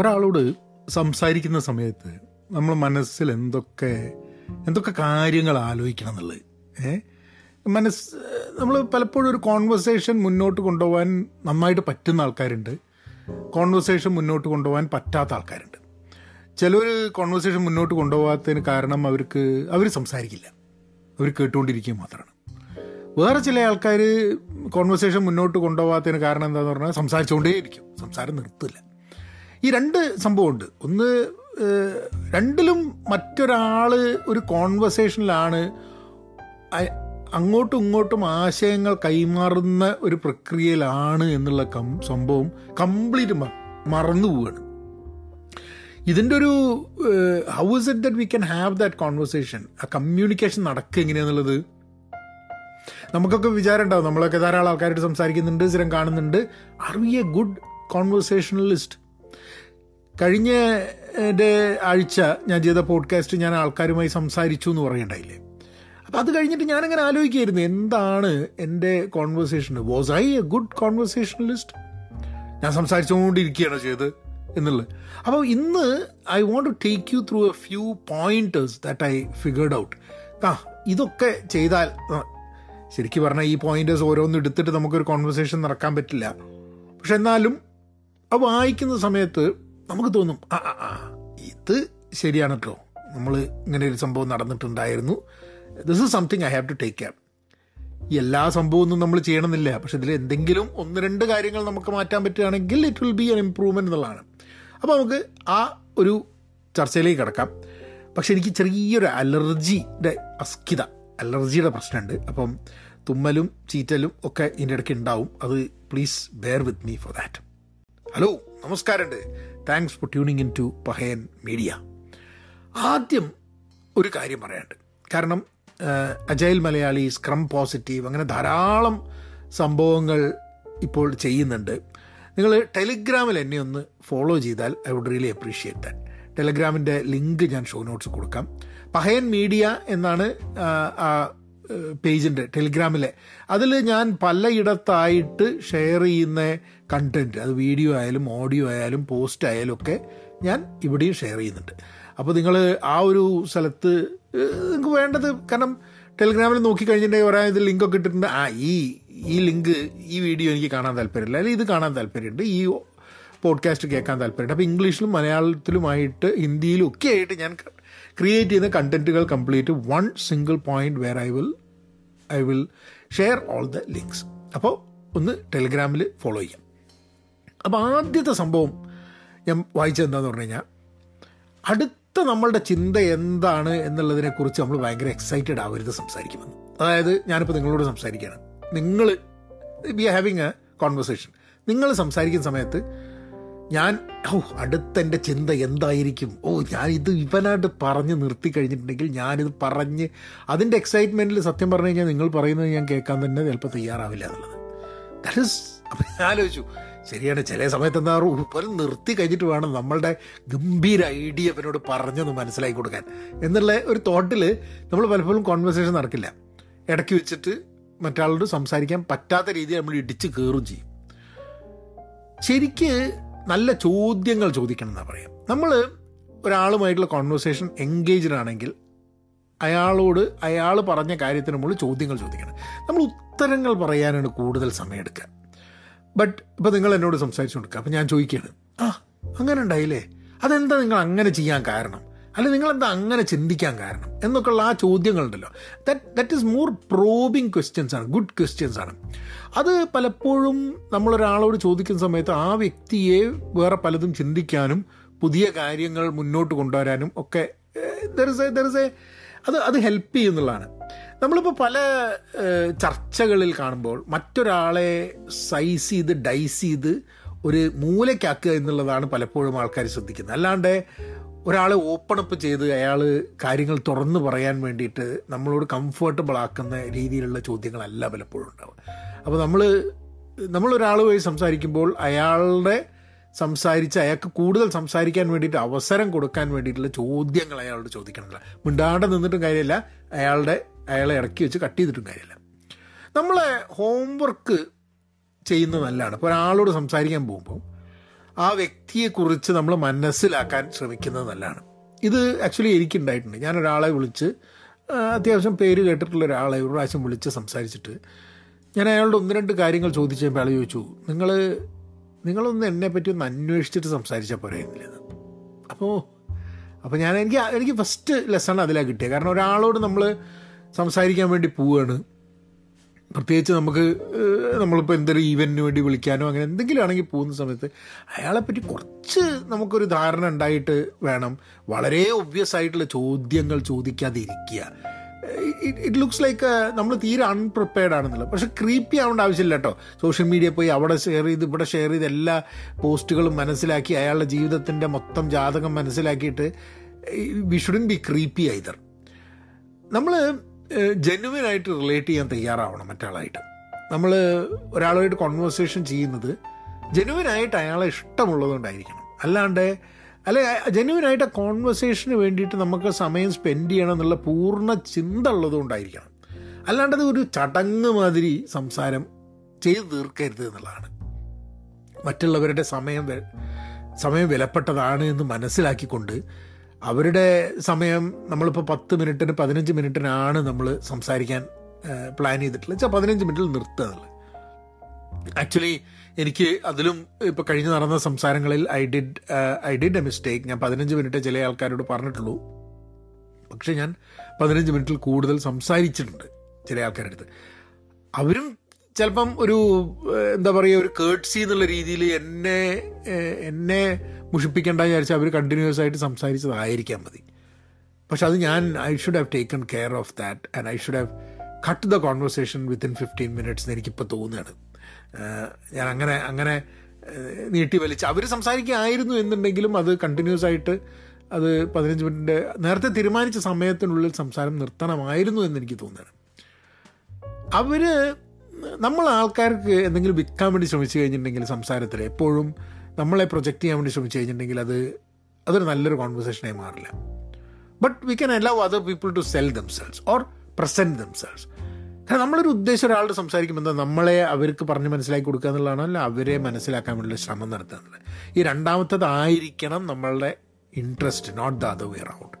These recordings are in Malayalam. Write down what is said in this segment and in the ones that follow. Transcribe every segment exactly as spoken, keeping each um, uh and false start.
ഒരാളോട് സംസാരിക്കുന്ന സമയത്ത് നമ്മൾ മനസ്സിൽ എന്തൊക്കെ എന്തൊക്കെ കാര്യങ്ങൾ ആലോചിക്കണം എന്നുള്ളത് ഏഹ് മനസ്സ് നമ്മൾ പലപ്പോഴും ഒരു കോൺവെർസേഷൻ മുന്നോട്ട് കൊണ്ടുപോകാൻ നന്നായിട്ട് പറ്റുന്ന ആൾക്കാരുണ്ട്, കോൺവെർസേഷൻ മുന്നോട്ട് കൊണ്ടുപോകാൻ പറ്റാത്ത ആൾക്കാരുണ്ട്. ചിലർ കോൺവെർസേഷൻ മുന്നോട്ട് കൊണ്ടുപോകാത്തതിന് കാരണം അവർക്ക് അവർ സംസാരിക്കില്ല, അവർ കേട്ടുകൊണ്ടിരിക്കുക മാത്രമാണ്. വേറെ ചില ആൾക്കാർ കോൺവെർസേഷൻ മുന്നോട്ട് കൊണ്ടുപോകാത്തതിന് കാരണം എന്താണെന്ന് പറഞ്ഞാൽ സംസാരിച്ചുകൊണ്ടേയിരിക്കും, സംസാരം നിർത്തില്ല. ഈ രണ്ട് സംഭവമുണ്ട്. ഒന്ന്, രണ്ടിലും മറ്റൊരാൾ ഒരു കോൺവെർസേഷനിലാണ് അങ്ങോട്ടും ഇങ്ങോട്ടും ആശയങ്ങൾ കൈമാറുന്ന ഒരു പ്രക്രിയയിലാണ് എന്നുള്ള കം സംഭവം കംപ്ലീറ്റ് മറന്നു പോവുകയാണ്. ഇതിൻ്റെ ഒരു how is it that we can have that conversation, ആ കമ്മ്യൂണിക്കേഷൻ നടക്കുക എങ്ങനെയാണെന്നുള്ളത് നമുക്കൊക്കെ വിചാരം ഉണ്ടാവും. നമ്മളൊക്കെ ധാരാളം ആൾക്കാരായിട്ട് സംസാരിക്കുന്നുണ്ട്, സ്ഥിരം കാണുന്നുണ്ട്. Are we a good conversationalist? കഴിഞ്ഞ ആഴ്ച ഞാൻ ചെയ്ത പോഡ്കാസ്റ്റ് ഞാൻ ആൾക്കാരുമായി സംസാരിച്ചു എന്ന് പറയണ്ടായില്ലേ? അപ്പം അത് കഴിഞ്ഞിട്ട് ഞാനങ്ങനെ ആലോചിക്കായിരുന്നു, എന്താണ് എൻ്റെ conversation, was I a good conversationalist? ഞാൻ സംസാരിച്ചുകൊണ്ടിരിക്കുകയാണോ ചെയ്ത് എന്നുള്ളത്. അപ്പോൾ ഇന്ന് I want to take you through a few pointers that I figured out. ആ ഇതൊക്കെ ചെയ്താൽ, ശരിക്കും പറഞ്ഞാൽ ഈ പോയിൻറ്റേഴ്സ് ഓരോന്നും എടുത്തിട്ട് നമുക്കൊരു കോൺവെർസേഷൻ നടക്കാൻ പറ്റില്ല. പക്ഷെ എന്നാലും അത് വായിക്കുന്ന സമയത്ത് നമുക്ക് തോന്നും, ആ ആ ഇത് ശരിയാണ് കേട്ടോ, നമ്മൾ ഇങ്ങനെ ഒരു സംഭവം നടന്നിട്ടുണ്ടായിരുന്നു, this is something I have to take care. എല്ലാ സംഭവമൊന്നും നമ്മൾ ചെയ്യണമെന്നില്ല, പക്ഷെ ഇതിൽ എന്തെങ്കിലും ഒന്ന് രണ്ട് കാര്യങ്ങൾ നമുക്ക് മാറ്റാൻ പറ്റുകയാണെങ്കിൽ it will be an improvement എന്നുള്ളതാണ്. അപ്പോൾ നമുക്ക് ആ ഒരു ചർച്ചയിലേക്ക് കിടക്കാം. പക്ഷെ എനിക്ക് ചെറിയൊരു അലർജിയുടെ അസ്കിത അലർജിയുടെ പ്രശ്നമുണ്ട്. അപ്പം തുമ്മലും ചീറ്റലും ഒക്കെ ഇതിൻ്റെ ഇടയ്ക്ക് ഉണ്ടാവും. അത് please bear with me for that. Hello, നമസ്കാരമുണ്ട്. Thanks for tuning in to Pahayan media. ആദ്യം ഒരു കാര്യം പറയാനുണ്ട്. കാരണം അജൈൽ മലയാളി, സ്ക്രം പോസിറ്റീവ്, അങ്ങനെ ധാരാളം സംഭവങ്ങൾ ഇപ്പോൾ ചെയ്യുന്നുണ്ട്. നിങ്ങൾ ടെലിഗ്രാമിൽ എന്നെ ഒന്ന് ഫോളോ ചെയ്താൽ I would really appreciate that. ടെലിഗ്രാമിൻ്റെ ലിങ്ക് ഞാൻ ഷോ നോട്ട്സ് കൊടുക്കാം. പഹയൻ മീഡിയ എന്നാണ് ആ പേജിൻ്റെ ടെലിഗ്രാമിലെ. അതിൽ ഞാൻ പലയിടത്തായിട്ട് ഷെയർ ചെയ്യുന്ന കണ്ടൻറ്റ്, അത് വീഡിയോ ആയാലും ഓഡിയോ ആയാലും പോസ്റ്റ് ആയാലും ഒക്കെ ഞാൻ ഇവിടെയും ഷെയർ ചെയ്യുന്നുണ്ട്. അപ്പോൾ നിങ്ങൾ ആ ഒരു സ്ഥലത്ത് നിങ്ങൾക്ക് വേണ്ടത്, കാരണം ടെലിഗ്രാമിൽ നോക്കിക്കഴിഞ്ഞിട്ടുണ്ടെങ്കിൽ ഒരാൾ ഇത് ലിങ്കൊക്കെ ഇട്ടിട്ടുണ്ട്, ആ ഈ ഈ ലിങ്ക്, ഈ വീഡിയോ എനിക്ക് കാണാൻ താല്പര്യമില്ല, അല്ലെങ്കിൽ ഇത് കാണാൻ താല്പര്യമുണ്ട്, ഈ പോഡ്കാസ്റ്റ് കേൾക്കാൻ താല്പര്യമുണ്ട്. അപ്പോൾ ഇംഗ്ലീഷിലും മലയാളത്തിലുമായിട്ട് ഹിന്ദിയിലും ഒക്കെ ആയിട്ട് ഞാൻ ക്രിയേറ്റ് ചെയ്യുന്ന കണ്ടൻറ്റുകൾ complete one single point where I will I will share all the links. അപ്പോൾ ഒന്ന് ടെലിഗ്രാമിൽ ഫോളോ ചെയ്യാം. അപ്പോൾ ആദ്യത്തെ സംഭവം ഞാൻ വായിച്ചതെന്താന്ന് പറഞ്ഞു കഴിഞ്ഞാൽ, അടുത്ത നമ്മളുടെ ചിന്ത എന്താണ് എന്നുള്ളതിനെക്കുറിച്ച് നമ്മൾ ഭയങ്കര എക്സൈറ്റഡ് ആവരുത് സംസാരിക്കുമെന്ന്. അതായത് ഞാനിപ്പോൾ നിങ്ങളോട് സംസാരിക്കുകയാണ്, നിങ്ങൾ we are having a conversation, നിങ്ങൾ സംസാരിക്കുന്ന സമയത്ത് ഞാൻ ഓ അടുത്തെൻ്റെ ചിന്ത എന്തായിരിക്കും, ഓ ഞാൻ ഇത് ഇവനായിട്ട് പറഞ്ഞ് നിർത്തി കഴിഞ്ഞിട്ടുണ്ടെങ്കിൽ ഞാനിത് പറഞ്ഞ് അതിൻ്റെ എക്സൈറ്റ്മെൻറ്റിൽ സത്യം പറഞ്ഞു കഴിഞ്ഞാൽ നിങ്ങൾ പറയുന്നത് ഞാൻ കേൾക്കാൻ തന്നെ ചിലപ്പോൾ തയ്യാറാവില്ല എന്നുള്ളത്. ദാറ്റ് ഈസ്, അപ്പം ഞാൻ ആലോചിച്ചു, ശരിയാണ്, ചില സമയത്ത് എന്താ പറയുക, ഇപ്പോൾ നിർത്തി കഴിഞ്ഞിട്ട് വേണം നമ്മളുടെ ഗംഭീര ഐഡിയ ഇവനോട് പറഞ്ഞൊന്ന് മനസ്സിലാക്കി കൊടുക്കാൻ എന്നുള്ള ഒരു തോട്ടിൽ നമ്മൾ പലപ്പോഴും കോൺവെർസേഷൻ നടക്കില്ല. ഇടയ്ക്ക് വെച്ചിട്ട് മറ്റാളോട് സംസാരിക്കാൻ പറ്റാത്ത രീതിയിൽ നമ്മൾ ഇടിച്ച് കയറും ചെയ്യും. ശരിക്ക് നല്ല ചോദ്യങ്ങൾ ചോദിക്കണം എന്നാണ് പറയാം. നമ്മൾ ഒരാളുമായിട്ടുള്ള കോൺവെർസേഷൻ എൻഗേജ്ഡ് ആണെങ്കിൽ അയാളോട് അയാൾ പറഞ്ഞ കാര്യത്തിന് മുകളിൽ ചോദ്യങ്ങൾ ചോദിക്കണം. നമ്മൾ ഉത്തരങ്ങൾ പറയാനാണ് കൂടുതൽ സമയം എടുക്കുക. ബട്ട് ഇപ്പോൾ നിങ്ങൾ എന്നോട് സംസാരിച്ചു കൊടുക്കുക, അപ്പം ഞാൻ ചോദിക്കുകയാണ്, ആ അങ്ങനെ ഉണ്ടായില്ലേ, അതെന്താ നിങ്ങൾ അങ്ങനെ ചെയ്യാൻ കാരണം, അല്ലെങ്കിൽ നിങ്ങളെന്താ അങ്ങനെ ചിന്തിക്കാൻ കാരണം എന്നൊക്കെയുള്ള ആ ചോദ്യങ്ങളുണ്ടല്ലോ, that that is more probing questions ആണ്, ഗുഡ് ക്വസ്റ്റ്യൻസ് ആണ്. അത് പലപ്പോഴും നമ്മളൊരാളോട് ചോദിക്കുന്ന സമയത്ത് ആ വ്യക്തിയെ വേറെ പലതും ചിന്തിക്കാനും പുതിയ കാര്യങ്ങൾ മുന്നോട്ട് കൊണ്ടുവരാനും ഒക്കെ there is a there is a അത് അത് ഹെൽപ്പ് ചെയ്യുന്നുള്ളതാണ്. നമ്മളിപ്പോൾ പല ചർച്ചകളിൽ കാണുമ്പോൾ മറ്റൊരാളെ സൈസ് ചെയ്ത് ഡൈസ് ചെയ്ത് ഒരു മൂലയ്ക്കാക്കുക എന്നുള്ളതാണ് പലപ്പോഴും ആൾക്കാർ ശ്രദ്ധിക്കുന്നത്. അല്ലാണ്ട് ഒരാളെ ഓപ്പണപ്പ് ചെയ്ത് അയാൾ കാര്യങ്ങൾ തുറന്നു പറയാൻ വേണ്ടിയിട്ട് നമ്മളോട് കംഫർട്ടബിൾ ആക്കുന്ന രീതിയിലുള്ള ചോദ്യങ്ങളല്ല പലപ്പോഴും ഉണ്ടാവുക. അപ്പോൾ നമ്മൾ നമ്മളൊരാളുമായി സംസാരിക്കുമ്പോൾ അയാളുടെ സംസാരിച്ച് അയാൾക്ക് കൂടുതൽ സംസാരിക്കാൻ വേണ്ടിയിട്ട് അവസരം കൊടുക്കാൻ വേണ്ടിയിട്ടുള്ള ചോദ്യങ്ങൾ അയാളോട് ചോദിക്കണമെന്നില്ല. മിണ്ടാണ്ട് നിന്നിട്ടും കാര്യമില്ല, അയാളുടെ അയാളെ ഇറക്കി വെച്ച് കട്ട് ചെയ്തിട്ടും കാര്യമില്ല. നമ്മളെ ഹോംവർക്ക് ചെയ്യുന്നത് നല്ലതാണ്. ഇപ്പോൾ ഒരാളോട് സംസാരിക്കാൻ പോകുമ്പോൾ ആ വ്യക്തിയെക്കുറിച്ച് നമ്മൾ മനസ്സിലാക്കാൻ ശ്രമിക്കുന്നത് നല്ലതാണ്. ഇത് ആക്ച്വലി എനിക്കുണ്ടായിട്ടുണ്ട്. ഞാനൊരാളെ വിളിച്ച്, അത്യാവശ്യം പേര് കേട്ടിട്ടുള്ള ഒരാളെ ഒരു പ്രാവശ്യം വിളിച്ച് സംസാരിച്ചിട്ട് ഞാൻ അയാളോട് ഒന്ന് രണ്ട് കാര്യങ്ങൾ ചോദിച്ചു കഴിയുമ്പോൾ അയാൾ ചോദിച്ചു, നിങ്ങൾ നിങ്ങളൊന്ന് എന്നെപ്പറ്റി ഒന്ന് അന്വേഷിച്ചിട്ട് സംസാരിച്ചാൽ പോരായിരുന്നില്ല. അപ്പോൾ അപ്പോൾ ഞാൻ എനിക്ക് എനിക്ക് ഫസ്റ്റ് ലെസൺ അതിലാണ് കിട്ടിയത്. കാരണം ഒരാളോട് നമ്മൾ സംസാരിക്കാൻ വേണ്ടി പോവുകയാണ്, പ്രത്യേകിച്ച് നമുക്ക് നമ്മളിപ്പോൾ എന്തൊരു ഈവൻറ്റിന് വേണ്ടി വിളിക്കാനോ അങ്ങനെ എന്തെങ്കിലും ആണെങ്കിൽ പോകുന്ന സമയത്ത് അയാളെപ്പറ്റി കുറച്ച് നമുക്കൊരു ധാരണ ഉണ്ടായിട്ട് വേണം വളരെ ഒബ്വിയസ് ആയിട്ടുള്ള ചോദ്യങ്ങൾ ചോദിക്കാതിരിക്കുക. ഇറ്റ് ലുക്സ് ലൈക്ക് നമ്മൾ തീരെ അൺപ്രിപ്പയർഡ് ആണെന്നുള്ളത്. പക്ഷെ ക്രീപ്പി ആവേണ്ട ആവശ്യമില്ല കേട്ടോ. സോഷ്യൽ മീഡിയ പോയി അവിടെ ഷെയർ ചെയ്ത് ഇവിടെ ഷെയർ ചെയ്ത് എല്ലാ പോസ്റ്റുകളും മനസ്സിലാക്കി അയാളുടെ ജീവിതത്തിൻ്റെ മൊത്തം ജാതകം മനസ്സിലാക്കിയിട്ട് we shouldn't be creepy either. നമ്മൾ ജെന്യുവിനായിട്ട് റിലേറ്റ് ചെയ്യാൻ തയ്യാറാവണം. മറ്റാളായിട്ട് നമ്മൾ ഒരാളുമായിട്ട് കോൺവെർസേഷൻ ചെയ്യുന്നത് ജെന്യുവിനായിട്ട് അയാളെ ഇഷ്ടമുള്ളതുകൊണ്ടായിരിക്കണം. അല്ലാണ്ട് അല്ലെ ജെന്യുവിനായിട്ട് ആ കോൺവെർസേഷന് വേണ്ടിയിട്ട് നമുക്ക് സമയം സ്പെൻഡ് ചെയ്യണം എന്നുള്ള പൂർണ്ണ ചിന്ത ഉള്ളതുകൊണ്ടായിരിക്കണം. അല്ലാണ്ടത് ഒരു ചടങ്ങ് മാതിരി സംസാരം ചെയ്തു തീർക്കരുത് എന്നുള്ളതാണ്. മറ്റുള്ളവരുടെ സമയം സമയം വിലപ്പെട്ടതാണ് എന്ന് മനസ്സിലാക്കിക്കൊണ്ട് അവരുടെ സമയം നമ്മളിപ്പോൾ പത്ത് മിനിറ്റിന് പതിനഞ്ച് മിനിറ്റിനാണ് നമ്മൾ സംസാരിക്കാൻ പ്ലാൻ ചെയ്തിട്ടുള്ളത് വെച്ചാൽ പതിനഞ്ച് മിനിറ്റിൽ നിർത്തുക എന്നുള്ളത്. ആക്ച്വലി എനിക്ക് അതിലും ഇപ്പോൾ കഴിഞ്ഞ് നടന്ന സംസാരങ്ങളിൽ I did I did a mistake. ഞാൻ പതിനഞ്ച് മിനിറ്റ് ചില ആൾക്കാരോട് പറഞ്ഞിട്ടുള്ളൂ, പക്ഷേ ഞാൻ പതിനഞ്ച് മിനിറ്റിൽ കൂടുതൽ സംസാരിച്ചിട്ടുണ്ട് ചില ആൾക്കാരുടെ അടുത്ത്. അവരും ചിലപ്പം ഒരു എന്താ പറയുക, ഒരു കേർട്ട്സി എന്നുള്ള രീതിയിൽ എന്നെ എന്നെ മുഷിപ്പിക്കേണ്ട വിചാരിച്ചാൽ അവർ കണ്ടിന്യൂസ് ആയിട്ട് സംസാരിച്ചതായിരിക്കാം മതി. പക്ഷെ അത് ഞാൻ I should have taken care of that and I should have cut the conversation within fifteen minutes എന്ന് എനിക്കിപ്പോൾ തോന്നുകയാണ്. ഞാൻ അങ്ങനെ അങ്ങനെ നീട്ടി വലിച്ച് അവർ സംസാരിക്കുകയായിരുന്നു എന്നുണ്ടെങ്കിലും അത് കണ്ടിന്യൂസ് ആയിട്ട് അത് പതിനഞ്ച് മിനിറ്റിൻ്റെ നേരത്തെ തീരുമാനിച്ച സമയത്തിനുള്ളിൽ സംസാരം നിർത്തണമായിരുന്നു എന്നെനിക്ക് തോന്നുകയാണ്. അവർ നമ്മൾ ആൾക്കാർക്ക് എന്തെങ്കിലും വിൽക്കാൻ വേണ്ടി ശ്രമിച്ചു കഴിഞ്ഞിട്ടുണ്ടെങ്കിൽ സംസാരത്തിൽ എപ്പോഴും നമ്മളെ പ്രൊജക്റ്റ് ചെയ്യാൻ വേണ്ടി ശ്രമിച്ചു കഴിഞ്ഞിട്ടുണ്ടെങ്കിൽ അത് അതൊരു നല്ലൊരു കോൺവെർസേഷനായി മാറില്ല. But we can allow other people to sell themselves or present themselves. കാരണം നമ്മളൊരു ഉദ്ദേശം ഒരാളോട് സംസാരിക്കുമ്പോൾ എന്താ, നമ്മളെ അവർക്ക് പറഞ്ഞ് മനസ്സിലാക്കി കൊടുക്കുക എന്നുള്ളതാണോ അല്ല അവരെ മനസ്സിലാക്കാൻ വേണ്ടിയുള്ള ശ്രമം നടത്തുക എന്നുള്ളത്. ഈ രണ്ടാമത്തേതായിരിക്കണം നമ്മളുടെ interest, not the other way round.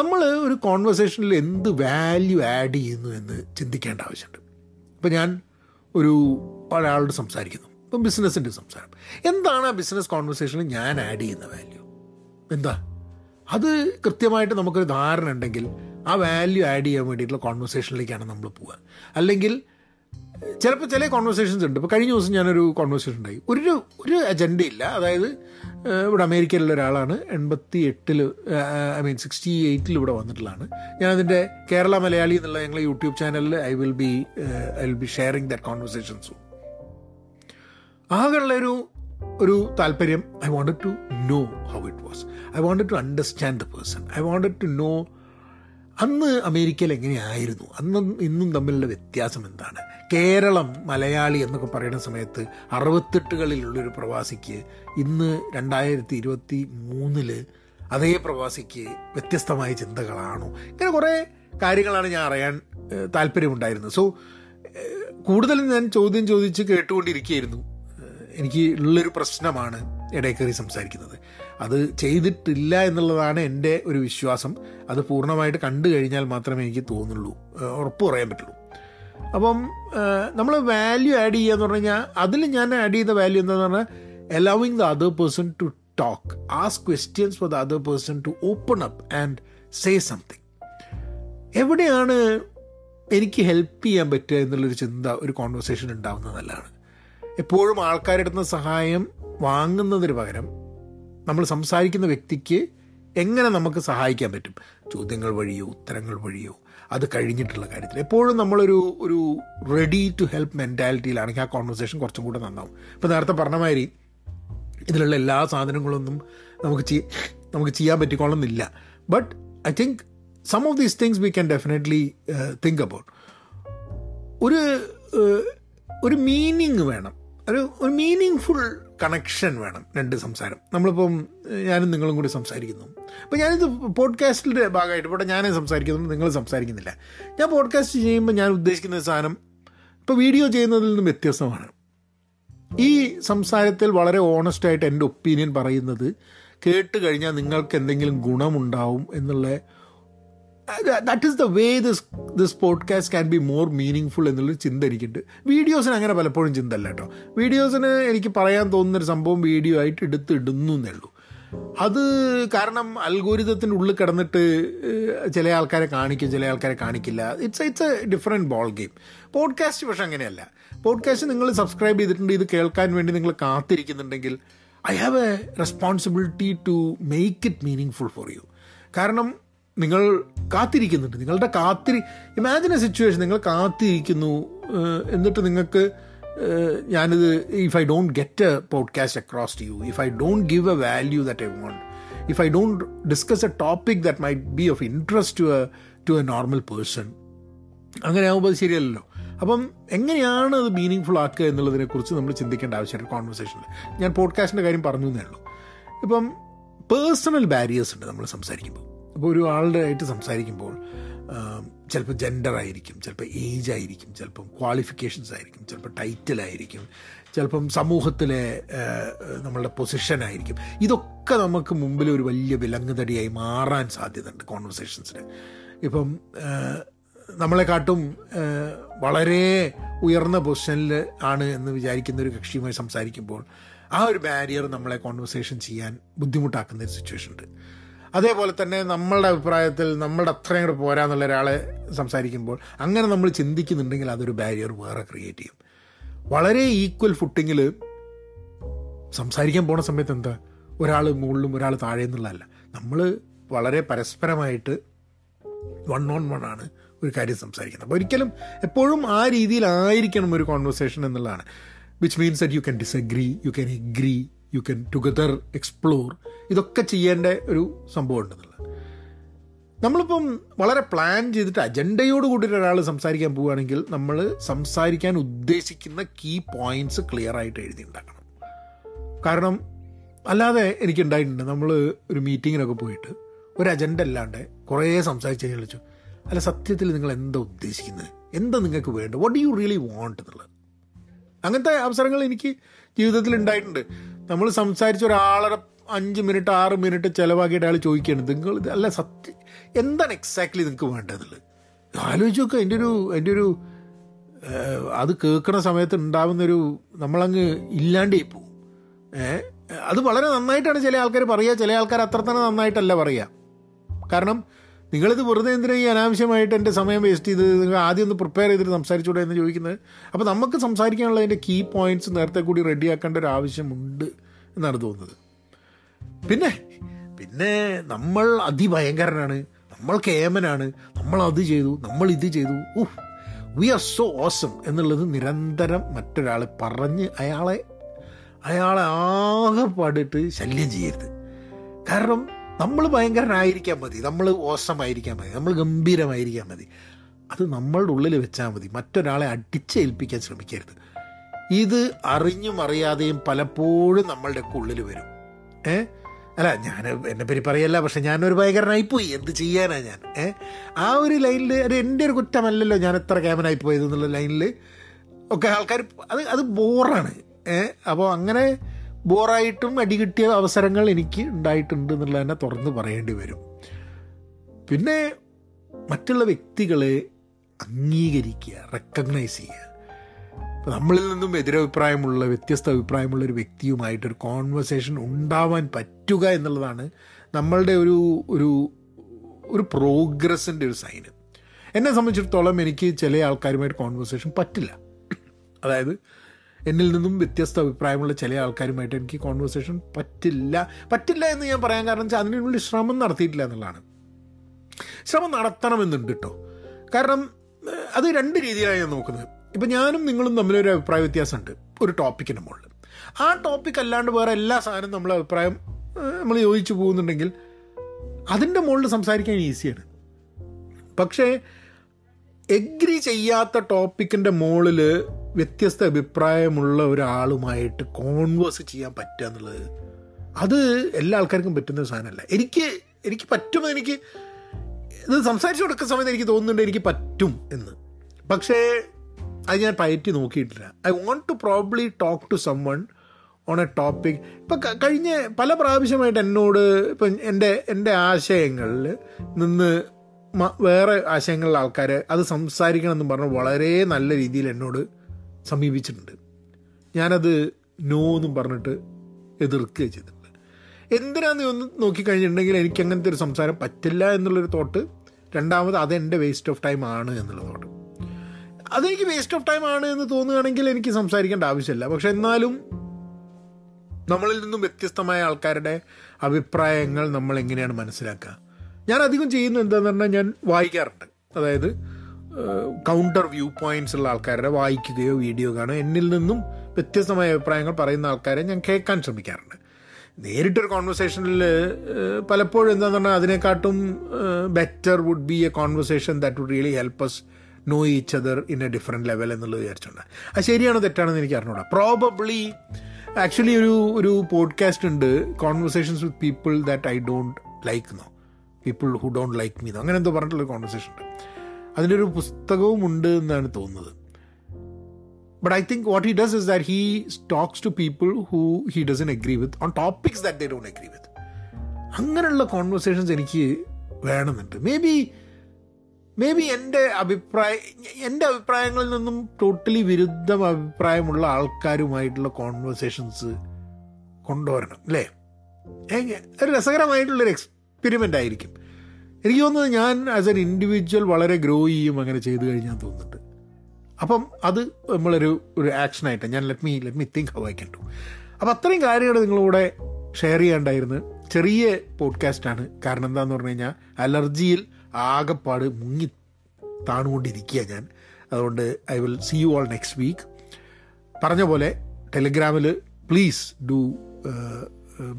നമ്മൾ ഒരു കോൺവെർസേഷനിൽ എന്ത് വാല്യൂ ആഡ് ചെയ്യുന്നു എന്ന് ചിന്തിക്കേണ്ട ആവശ്യമുണ്ട്. ഇപ്പം ഞാൻ ഒരു ഒരാളോട് സംസാരിക്കുന്നു, ഇപ്പം ബിസിനസ്സിൻ്റെ സംസാരം, എന്താണ് ആ ബിസിനസ് കോൺവെർസേഷനിൽ ഞാൻ ആഡ് ചെയ്യുന്ന വാല്യൂ എന്താ? അത് കൃത്യമായിട്ട് നമുക്കൊരു ധാരണ ഉണ്ടെങ്കിൽ ആ വാല്യൂ ആഡ് ചെയ്യാൻ വേണ്ടിയിട്ടുള്ള കോൺവെർസേഷനിലേക്കാണ് നമ്മൾ പോവുക. അല്ലെങ്കിൽ ചിലപ്പോൾ ചില കോൺവെർസേഷൻസ് ഉണ്ട്. ഇപ്പോൾ കഴിഞ്ഞ ദിവസം ഞാനൊരു കോൺവെർസേഷൻ ഉണ്ടായി, ഒരു ഒരു അജണ്ടയില്ല. അതായത് ഇവിടെ അമേരിക്കയിലുള്ള ഒരാളാണ്, എൺപത്തി എട്ടിൽ ഐ മീൻ സിക്സ്റ്റി എയ്റ്റിൽ ഇവിടെ വന്നിട്ടുള്ളതാണ്. ഞാനതിൻ്റെ കേരള മലയാളി എന്നുള്ള ഞങ്ങളുടെ യൂട്യൂബ് ചാനലിൽ I will be I will be sharing that conversations. ആകെയുള്ളൊരു ഒരു താല്പര്യം, I wanted to know how it was, I wanted to understand the person, I wanted to know അന്ന് അമേരിക്കയിൽ എങ്ങനെയായിരുന്നു, അന്നും ഇന്നും തമ്മിലുള്ള വ്യത്യാസം എന്താണ്. കേരളം മലയാളി എന്നൊക്കെ പറയുന്ന സമയത്ത് അറുപത്തെട്ടുകളിലുള്ളൊരു പ്രവാസിക്ക് ഇന്ന് രണ്ടായിരത്തി ഇരുപത്തി മൂന്നില് അതേ പ്രവാസിക്ക് വ്യത്യസ്തമായ ചിന്തകളാണോ? ഇങ്ങനെ കുറേ കാര്യങ്ങളാണ് ഞാൻ അറിയാൻ താല്പര്യമുണ്ടായിരുന്നത്. സോ കൂടുതലും ഞാൻ ചോദ്യം ചോദിച്ച് കേട്ടുകൊണ്ടിരിക്കുകയായിരുന്നു. എനിക്ക് ഉള്ളൊരു പ്രശ്നമാണ് ഇടയിൽ കയറി സംസാരിക്കുന്നത്. അത് ചെയ്തിട്ടില്ല എന്നുള്ളതാണ് എൻ്റെ ഒരു വിശ്വാസം. അത് പൂർണ്ണമായിട്ട് കണ്ടു കഴിഞ്ഞാൽ മാത്രമേ എനിക്ക് തോന്നുള്ളൂ, ഉറപ്പ് പറയാൻ പറ്റുള്ളൂ. അപ്പം നമ്മൾ വാല്യൂ ആഡ് ചെയ്യുക എന്ന് പറഞ്ഞു കഴിഞ്ഞാൽ അതിൽ ഞാൻ ആഡ് ചെയ്ത വാല്യൂ എന്താണെന്ന് പറഞ്ഞാൽ allowing the other person to talk, ask questions for the other person to open up and say something. എവിടെയാണ് എനിക്ക് ഹെൽപ്പ് ചെയ്യാൻ പറ്റുക എന്നുള്ളൊരു ചിന്ത ഒരു കോൺവെർസേഷൻ ഉണ്ടാവുന്നത് നല്ലതാണ്. എപ്പോഴും ആൾക്കാരുടെ അടുത്ത് സഹായം വാങ്ങുന്നതിന് പകരം നമ്മൾ സംസാരിക്കുന്ന വ്യക്തിക്ക് എങ്ങനെ നമുക്ക് സഹായിക്കാൻ പറ്റും, ചോദ്യങ്ങൾ വഴിയോ ഉത്തരങ്ങൾ വഴിയോ അത് കഴിഞ്ഞിട്ടുള്ള കാര്യത്തിൽ എപ്പോഴും നമ്മളൊരു ഒരു റെഡി ടു ഹെൽപ്പ് മെൻറ്റാലിറ്റിയിലാണെങ്കിൽ ആ കോൺവെർസേഷൻ കുറച്ചും കൂടെ നന്നാവും. ഇപ്പോൾ നേരത്തെ പറഞ്ഞ മാതിരി ഇതിലുള്ള എല്ലാ സാധനങ്ങളൊന്നും നമുക്ക് ചെയ് നമുക്ക് ചെയ്യാൻ പറ്റിക്കോളന്നില്ല. But I think some of these things we can definitely think about. ഒരു ഒരു മീനിങ് വേണം, ഒരു ഒരു മീനിങ് ഫുൾ കണക്ഷൻ വേണം രണ്ട് സംസാരം. നമ്മളിപ്പം ഞാനും നിങ്ങളും കൂടി സംസാരിക്കുന്നു, അപ്പോൾ ഞാനിത് പോഡ്കാസ്റ്റിൻ്റെ ഭാഗമായിട്ട് ഇവിടെ ഞാനേ സംസാരിക്കുന്നുണ്ട്, നിങ്ങൾ സംസാരിക്കുന്നില്ല. ഞാൻ പോഡ്കാസ്റ്റ് ചെയ്യുമ്പോൾ ഞാൻ ഉദ്ദേശിക്കുന്ന സാധനം ഇപ്പോൾ വീഡിയോ ചെയ്യുന്നതിൽ നിന്നും വ്യത്യസ്തമാണ്. ഈ സംസാരത്തിൽ വളരെ ഓണസ്റ്റായിട്ട് എൻ്റെ ഒപ്പീനിയൻ പറയുന്നത് കേട്ട് കഴിഞ്ഞാൽ നിങ്ങൾക്ക് എന്തെങ്കിലും ഗുണമുണ്ടാവും എന്നുള്ള that is the way this this podcast can be more meaningful എന്നുള്ളൊരു ചിന്ത എനിക്കുണ്ട്. വീഡിയോസിന് അങ്ങനെ പലപ്പോഴും ചിന്ത അല്ല കേട്ടോ. വീഡിയോസിന് എനിക്ക് പറയാൻ തോന്നുന്നൊരു സംഭവം വീഡിയോ ആയിട്ട് എടുത്തിടുന്നു എന്നേ ഉള്ളൂ. അത് കാരണം അൽഗോരിതത്തിൻ്റെ ഉള്ളിൽ കിടന്നിട്ട് ചില ആൾക്കാരെ കാണിക്കും, ചില ആൾക്കാരെ കാണിക്കില്ല. It's it's a different ball game. Podcast പക്ഷെ അങ്ങനെയല്ല. പോഡ്കാസ്റ്റ് നിങ്ങൾ സബ്സ്ക്രൈബ് ചെയ്തിട്ടുണ്ട്, ഇത് കേൾക്കാൻ വേണ്ടി നിങ്ങൾ കാത്തിരിക്കുന്നുണ്ടെങ്കിൽ I have a responsibility to make it meaningful for you. കാരണം നിങ്ങൾ കാത്തിരിക്കുന്നുണ്ട്. നിങ്ങളുടെ കാത്തിരി ഇമാജിൻ എ സിറ്റുവേഷൻ, നിങ്ങൾ കാത്തിരിക്കുന്നു, എന്നിട്ട് നിങ്ങൾക്ക് ഞാനിത് if I don't get a podcast across to you, if I don't give a value that I want, if I don't discuss a topic that might be of interest to a to a normal person, അങ്ങനെ ആകുമ്പോൾ അത് ശരിയല്ലല്ലോ. അപ്പം എങ്ങനെയാണ് അത് മീനിങ് ഫുൾ ആക്കുക എന്നുള്ളതിനെക്കുറിച്ച് നമ്മൾ ചിന്തിക്കേണ്ട ആവശ്യമുണ്ട് കോൺവെർസേഷനിൽ. ഞാൻ പോഡ്കാസ്റ്റിൻ്റെ കാര്യം പറഞ്ഞു എന്നേ ഉള്ളൂ. ഇപ്പം പേഴ്സണൽ ബാരിയേഴ്സ് ഉണ്ട് നമ്മൾ സംസാരിക്കുമ്പോൾ. അപ്പോൾ ഒരാളുടെ ആയിട്ട് സംസാരിക്കുമ്പോൾ ചിലപ്പോൾ ജെൻഡറായിരിക്കും, ചിലപ്പോൾ ഏജ് ആയിരിക്കും, ചിലപ്പം ക്വാളിഫിക്കേഷൻസ് ആയിരിക്കും, ചിലപ്പോൾ ടൈറ്റിലായിരിക്കും, ചിലപ്പം സമൂഹത്തിലെ നമ്മളുടെ പൊസിഷനായിരിക്കും. ഇതൊക്കെ നമുക്ക് മുമ്പിൽ ഒരു വലിയ വിലങ്ങുതടിയായി മാറാൻ സാധ്യതയുണ്ട് കോൺവെർസേഷൻസിന്. ഇപ്പം നമ്മളെക്കാട്ടും വളരെ ഉയർന്ന പൊസിഷനിൽ ആണ് എന്ന് വിചാരിക്കുന്ന ഒരു കക്ഷിയുമായി സംസാരിക്കുമ്പോൾ ആ ഒരു ബാരിയർ നമ്മളെ കോൺവെർസേഷൻ ചെയ്യാൻ ബുദ്ധിമുട്ടാക്കുന്ന ഒരു സിറ്റുവേഷൻ ഉണ്ട്. അതേപോലെ തന്നെ നമ്മളുടെ അഭിപ്രായത്തിൽ നമ്മളുടെ അത്രയും കൂടെ പോരാന്നുള്ള ഒരാളെ സംസാരിക്കുമ്പോൾ അങ്ങനെ നമ്മൾ ചിന്തിക്കുന്നുണ്ടെങ്കിൽ അതൊരു ബാരിയർ വേറെ ക്രിയേറ്റ് ചെയ്യും. വളരെ ഈക്വൽ ഫുട്ടിങ്ങിൽ സംസാരിക്കാൻ പോണ സമയത്ത് എന്താ ഒരാൾ മുകളിലും ഒരാൾ താഴെ എന്നുള്ളതല്ല, നമ്മൾ വളരെ പരസ്പരമായിട്ട് വൺ ഓൺ വൺ ആണ് ഒരു കാര്യം സംസാരിക്കുന്നത്. അപ്പോൾ ഒരിക്കലും എപ്പോഴും ആ രീതിയിലായിരിക്കണം ഒരു കോൺവെർസേഷൻ എന്നുള്ളതാണ്. Which means that you can disagree, you can agree, you can together explore, ഇതൊക്കെ ചെയ്യേണ്ട ഒരു സംഭവം ഉണ്ടെന്നുള്ളത്. നമ്മളിപ്പം വളരെ പ്ലാൻ ചെയ്തിട്ട് അജണ്ടയോട് കൂടിയിട്ട് ഒരാൾ സംസാരിക്കാൻ പോവുകയാണെങ്കിൽ നമ്മൾ സംസാരിക്കാൻ ഉദ്ദേശിക്കുന്ന കീ പോയിൻറ്റ്സ് ക്ലിയർ ആയിട്ട് എഴുതി ഉണ്ടാക്കണം. കാരണം അല്ലാതെ എനിക്കുണ്ടായിട്ടുണ്ട്, നമ്മൾ ഒരു മീറ്റിങ്ങിനൊക്കെ പോയിട്ട് ഒരു അജണ്ട അല്ലാണ്ട് കുറേ സംസാരിച്ച് കഴിഞ്ഞാൽ വെച്ചു അല്ല സത്യത്തിൽ നിങ്ങൾ എന്താ ഉദ്ദേശിക്കുന്നത്, എന്താ നിങ്ങൾക്ക് വേണ്ടത്, what do you really want എന്നുള്ളത്. അങ്ങനത്തെ അവസരങ്ങൾ എനിക്ക് ജീവിതത്തിൽ ഉണ്ടായിട്ടുണ്ട്. നമ്മൾ സംസാരിച്ച ഒരാളുടെ അഞ്ച് മിനിറ്റ് ആറ് മിനിറ്റ് ചിലവാക്കിയിട്ട് അയാൾ ചോദിക്കുകയാണ് നിങ്ങൾ ഇത് അല്ല സത്യം എന്താണ് എക്സാക്ട്ലി നിങ്ങൾക്ക് വേണ്ടതെന്നുള്ളത് ആലോചിച്ച് നോക്കുക. എൻ്റെ ഒരു എൻ്റെ ഒരു അത് കേൾക്കുന്ന സമയത്ത് ഉണ്ടാകുന്നൊരു നമ്മളങ്ങ് ഇല്ലാണ്ടായി പോവും. അത് വളരെ നന്നായിട്ടാണ് ചില ആൾക്കാർ പറയുക, ചില ആൾക്കാർ അത്ര തന്നെ നന്നായിട്ടല്ല പറയുക. കാരണം നിങ്ങളിത് വെറുതെ എന്തിനാണ് ഈ അനാവശ്യമായിട്ട് എൻ്റെ സമയം വേസ്റ്റ് ചെയ്ത് നിങ്ങൾ ആദ്യം ഒന്ന് പ്രിപ്പയർ ചെയ്തിട്ട് സംസാരിച്ചുകൂടെ എന്ന് ചോദിക്കുന്നത്. അപ്പോൾ നമുക്ക് സംസാരിക്കാനുള്ള അതിൻ്റെ കീ പോയിൻറ്റ്സ് നേരത്തെ കൂടി റെഡിയാക്കേണ്ട ഒരു ആവശ്യമുണ്ട് എന്നാണ് തോന്നുന്നത്. പിന്നെ പിന്നെ നമ്മൾ അതിഭയങ്കരനാണ്, നമ്മൾ കേമനാണ്, നമ്മളത് ചെയ്തു, നമ്മളിത് ചെയ്തു, uh we are so awesome എന്നുള്ളത് നിരന്തരം മറ്റൊരാൾ പറഞ്ഞ് അയാളെ അയാളെ ആകെപ്പാടിട്ട് ശല്യം ചെയ്യരുത്. കാരണം നമ്മൾ ഭയങ്കരനായിരിക്കാൻ മതി, നമ്മൾ ഓസമായിരിക്കാൻ മതി, നമ്മൾ ഗംഭീരമായിരിക്കാൻ മതി, അത് നമ്മളുടെ ഉള്ളിൽ വെച്ചാൽ മതി. മറ്റൊരാളെ അടിച്ചേൽപ്പിക്കാൻ ശ്രമിക്കരുത്. ഇത് അറിഞ്ഞും അറിയാതെയും പലപ്പോഴും നമ്മളുടെയൊക്കെ ഉള്ളിൽ വരും. ഏ അല്ല ഞാൻ എന്നെപ്പറ്റി പറയല്ല, പക്ഷെ ഞാനൊരു ഭയങ്കരനായിപ്പോയി, എന്ത് ചെയ്യാനാണ് ഞാൻ, ഏ ആ ഒരു ലൈനിൽ അത് എൻ്റെ ഒരു കുറ്റമല്ലല്ലോ ഞാൻ എത്ര ക്യാമനായി പോയത് എന്നുള്ള ലൈനിൽ ഒക്കെ ആൾക്കാർ അത് അത് ബോറാണ്. ഏ അപ്പോൾ അങ്ങനെ ബോറായിട്ടും അടി കിട്ടിയ അവസരങ്ങൾ എനിക്ക് ഉണ്ടായിട്ടുണ്ട് എന്നുള്ളത് തന്നെ തുറന്ന് പറയേണ്ടി വരും. പിന്നെ മറ്റുള്ള വ്യക്തികളെ അംഗീകരിക്കുക, റെക്കഗ്നൈസ് ചെയ്യുക. നമ്മളിൽ നിന്നും എതിരഭിപ്രായമുള്ള വ്യത്യസ്ത അഭിപ്രായമുള്ള ഒരു വ്യക്തിയുമായിട്ടൊരു കോൺവെർസേഷൻ ഉണ്ടാവാൻ പറ്റുക എന്നുള്ളതാണ് നമ്മളുടെ ഒരു ഒരു ഒരു പ്രോഗ്രസിൻ്റെ ഒരു സൈന്. എന്നെ സംബന്ധിച്ചിടത്തോളം എനിക്ക് ചില ആൾക്കാരുമായിട്ട് കോൺവെർസേഷൻ പറ്റില്ല. അതായത് എന്നിൽ നിന്നും വ്യത്യസ്ത അഭിപ്രായമുള്ള ചില ആൾക്കാരുമായിട്ട് എനിക്ക് കോൺവെർസേഷൻ പറ്റില്ല പറ്റില്ല എന്ന് ഞാൻ പറയാൻ കാരണം വെച്ചാൽ അതിനുള്ളിൽ ശ്രമം നടത്തിയിട്ടില്ല എന്നുള്ളതാണ്. ശ്രമം നടത്തണമെന്നുണ്ട് കേട്ടോ. കാരണം അത് രണ്ട് രീതിയിലാണ് ഞാൻ നോക്കുന്നത്. ഇപ്പം ഞാനും നിങ്ങളും തമ്മിലൊരു അഭിപ്രായ വ്യത്യാസമുണ്ട് ഒരു ടോപ്പിക്കിൻ്റെ മുകളിൽ. ആ ടോപ്പിക് അല്ലാണ്ട് വേറെ എല്ലാ സാധനവും നമ്മളെ അഭിപ്രായം നമ്മൾ യോജിച്ച് പോകുന്നുണ്ടെങ്കിൽ അതിൻ്റെ മുകളിൽ സംസാരിക്കാൻ ഈസിയാണ്. പക്ഷേ എഗ്രി ചെയ്യാത്ത ടോപ്പിക്കിൻ്റെ മുകളിൽ വ്യത്യസ്ത അഭിപ്രായമുള്ള ഒരാളുമായിട്ട് കോൺവേഴ്സ് ചെയ്യാൻ പറ്റുക എന്നുള്ളത് അത് എല്ലാ ആൾക്കാർക്കും പറ്റുന്ന ഒരു സാധനമല്ല. എനിക്ക് എനിക്ക് പറ്റും, എനിക്ക് ഇത് സംസാരിച്ചു കൊടുക്കുന്ന സമയത്ത് എനിക്ക് തോന്നുന്നുണ്ട് എനിക്ക് പറ്റും എന്ന്. പക്ഷേ അത് ഞാൻ പയറ്റി നോക്കിയിട്ടില്ല. I want to probably talk to someone on a topic. ഇപ്പം കഴിഞ്ഞ പല പ്രാവശ്യമായിട്ട് എന്നോട് ഇപ്പം എൻ്റെ എൻ്റെ ആശയങ്ങളിൽ നിന്ന് വേറെ ആശയങ്ങളിലെ ആൾക്കാർ അത് സംസാരിക്കണമെന്ന് പറഞ്ഞ് വളരെ നല്ല രീതിയിൽ എന്നോട് സമീപിച്ചിട്ടുണ്ട്. ഞാനത് നോ എന്നും പറഞ്ഞിട്ട് എതിർക്കുക ചെയ്തിട്ടുണ്ട്. എന്തിനാന്ന് ഒന്ന് നോക്കിക്കഴിഞ്ഞിട്ടുണ്ടെങ്കിൽ എനിക്ക് അങ്ങനത്തെ ഒരു സംസാരം പറ്റില്ല എന്നുള്ളൊരു തോട്ട്, രണ്ടാമത് അതെൻ്റെ വേസ്റ്റ് ഓഫ് ടൈം ആണ് എന്നുള്ള തോട്ട്. അതെനിക്ക് വേസ്റ്റ് ഓഫ് ടൈം ആണ് എന്ന് തോന്നുകയാണെങ്കിൽ എനിക്ക് സംസാരിക്കേണ്ട ആവശ്യമില്ല. പക്ഷെ എന്നാലും നമ്മളിൽ നിന്നും വ്യത്യസ്തമായ ആൾക്കാരുടെ അഭിപ്രായങ്ങൾ നമ്മൾ എങ്ങനെയാണ് മനസ്സിലാക്കുക? ഞാൻ അധികം ചെയ്യുന്നത് എന്താണെന്ന് പറഞ്ഞാൽ ഞാൻ വായിക്കാറുണ്ട്. അതായത് കൗണ്ടർ വ്യൂ പോയിൻറ്റ്സ് ഉള്ള ആൾക്കാരുടെ വായിക്കുകയോ വീഡിയോ കാണുകയോ എന്നിൽ നിന്നും വ്യത്യസ്തമായ അഭിപ്രായങ്ങൾ പറയുന്ന ആൾക്കാരെ ഞാൻ കേൾക്കാൻ ശ്രമിക്കാറുണ്ട്. നേരിട്ടൊരു കോൺവെർസേഷനിൽ പലപ്പോഴും എന്താണെന്ന് പറഞ്ഞാൽ അതിനെക്കാട്ടും better would be a conversation that would really help us know each other in a different level എന്നുള്ളത് വിചാരിച്ചുകൊണ്ട്. അത് ശരിയാണോ തെറ്റാണെന്ന് എനിക്ക് അറിഞ്ഞൂടാ. പ്രോബബ്ലി ആക്ച്വലി ഒരു ഒരു പോഡ്കാസ്റ്റ് ഉണ്ട്, conversations with people that I don't like എന്നോ people who don't like me എന്നോ അങ്ങനെ എന്തോ പറഞ്ഞിട്ടുള്ളൊരു കോൺവെർസേഷൻ ഉണ്ട്. അതിൻ്റെ ഒരു പുസ്തകവും ഉണ്ട് എന്നാണ് തോന്നുന്നത്. But I think what he does is that he talks to people who he doesn't agree with on topics that they don't agree with. അങ്ങനെയുള്ള കോൺവെർസേഷൻസ് എനിക്ക് വേണമെന്നുണ്ട്. മേ ബി മേ ബി എൻ്റെ അഭിപ്രായ എൻ്റെ അഭിപ്രായങ്ങളിൽ നിന്നും ടോട്ടലി വിരുദ്ധ അഭിപ്രായമുള്ള ആൾക്കാരുമായിട്ടുള്ള കോൺവെർസേഷൻസ് കൊണ്ടുവരണം അല്ലേ? ഒരു രസകരമായിട്ടുള്ളൊരു എക്സ്പെരിമെൻ്റ് ആയിരിക്കും. എനിക്ക് തോന്നുന്നത് ഞാൻ ആസ് എൻ ഇൻഡിവിജ്വൽ വളരെ ഗ്രോ ചെയ്യും അങ്ങനെ ചെയ്തു കഴിഞ്ഞാൽ തോന്നുന്നുണ്ട്. അപ്പം അത് നമ്മളൊരു ഒരു ആക്ഷനായിട്ട് ഞാൻ let me let me think how I can do. അപ്പം അത്രയും കാര്യങ്ങൾ നിങ്ങളിവിടെ ഷെയർ ചെയ്യാണ്ടായിരുന്നു. ചെറിയ പോഡ്കാസ്റ്റാണ്. കാരണം എന്താണെന്ന് പറഞ്ഞു കഴിഞ്ഞാൽ അലർജിയിൽ ആകെപ്പാട് മുങ്ങി താണുകൊണ്ടിരിക്കുക ഞാൻ. അതുകൊണ്ട് I will see you all next week. പറഞ്ഞ പോലെ ടെലിഗ്രാമിൽ please do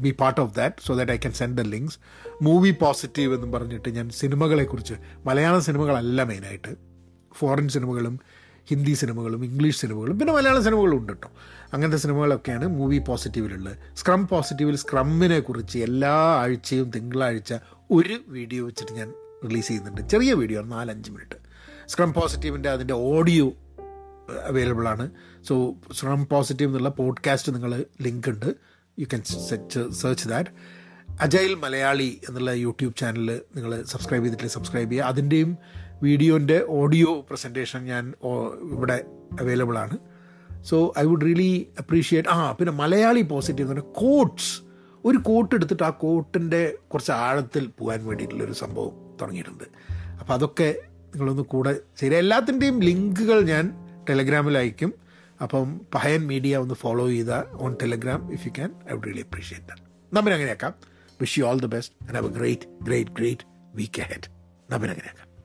be part of that so that I can send the links. Movie positive എന്ന് പറഞ്ഞിട്ട് ഞാൻ സിനിമകളെക്കുറിച്ച്, മലയാള സിനിമകളല്ല മെയിനായിട്ട്, ഫോറിൻ സിനിമകളും ഹിന്ദി സിനിമകളും ഇംഗ്ലീഷ് സിനിമകളും പിന്നെ മലയാള സിനിമകളും ഉണ്ട് കേട്ടോ, അങ്ങനത്തെ സിനിമകളൊക്കെയാണ് മൂവി പോസിറ്റീവിലുള്ളത്. സ്ക്രം പോസിറ്റീവിൽ സ്ക്രമ്മിനെ കുറിച്ച് എല്ലാ ആഴ്ചയും തിങ്കളാഴ്ച ഒരു വീഡിയോ വെച്ചിട്ട് ഞാൻ റിലീസ് ചെയ്യുന്നുണ്ട്. ചെറിയ വീഡിയോ ആണ്, നാലഞ്ച് മിനിറ്റ്. സ്ക്രം പോസിറ്റീവിൻ്റെ അതിൻ്റെ ഓഡിയോ അവൈലബിൾ ആണ്. സോ സ്ക്രം പോസിറ്റീവ് എന്നുള്ള പോഡ്കാസ്റ്റ് നിങ്ങൾ ലിങ്ക് ഉണ്ട്, you can search that. Agile Malayali എന്നുള്ള യൂട്യൂബ് ചാനൽ നിങ്ങൾ സബ്സ്ക്രൈബ് ചെയ്തിട്ടില്ല സബ്സ്ക്രൈബ് ചെയ്യുക. അതിൻ്റെയും വീഡിയോൻ്റെ ഓഡിയോ പ്രസൻറ്റേഷൻ ഞാൻ ഇവിടെ അവൈലബിൾ ആണ്. So I would really appreciate. ആ പിന്നെ മലയാളി പോസിറ്റീവ് എന്ന് പറഞ്ഞാൽ കോട്ട്സ്, ഒരു കോട്ട് എടുത്തിട്ട് ആ കോട്ടിൻ്റെ കുറച്ച് ആഴത്തിൽ പോകാൻ വേണ്ടിയിട്ടുള്ളൊരു സംഭവം തുടങ്ങിയിട്ടുണ്ട്. അപ്പോൾ അതൊക്കെ നിങ്ങളൊന്ന് കൂടെ ചെയ്ത്, എല്ലാത്തിൻ്റെയും ലിങ്കുകൾ ഞാൻ ടെലഗ്രാമിൽ അയക്കും. അപ്പം പഹയൻ മീഡിയ ഒന്ന് ഫോളോ ചെയ്താൽ on Telegram if you can, I would really appreciate that. നമ്മിനങ്ങനെയാക്കാം. Wish you all the best and have a great great great week ahead. നമ്മിനങ്ങനെയാക്കാം.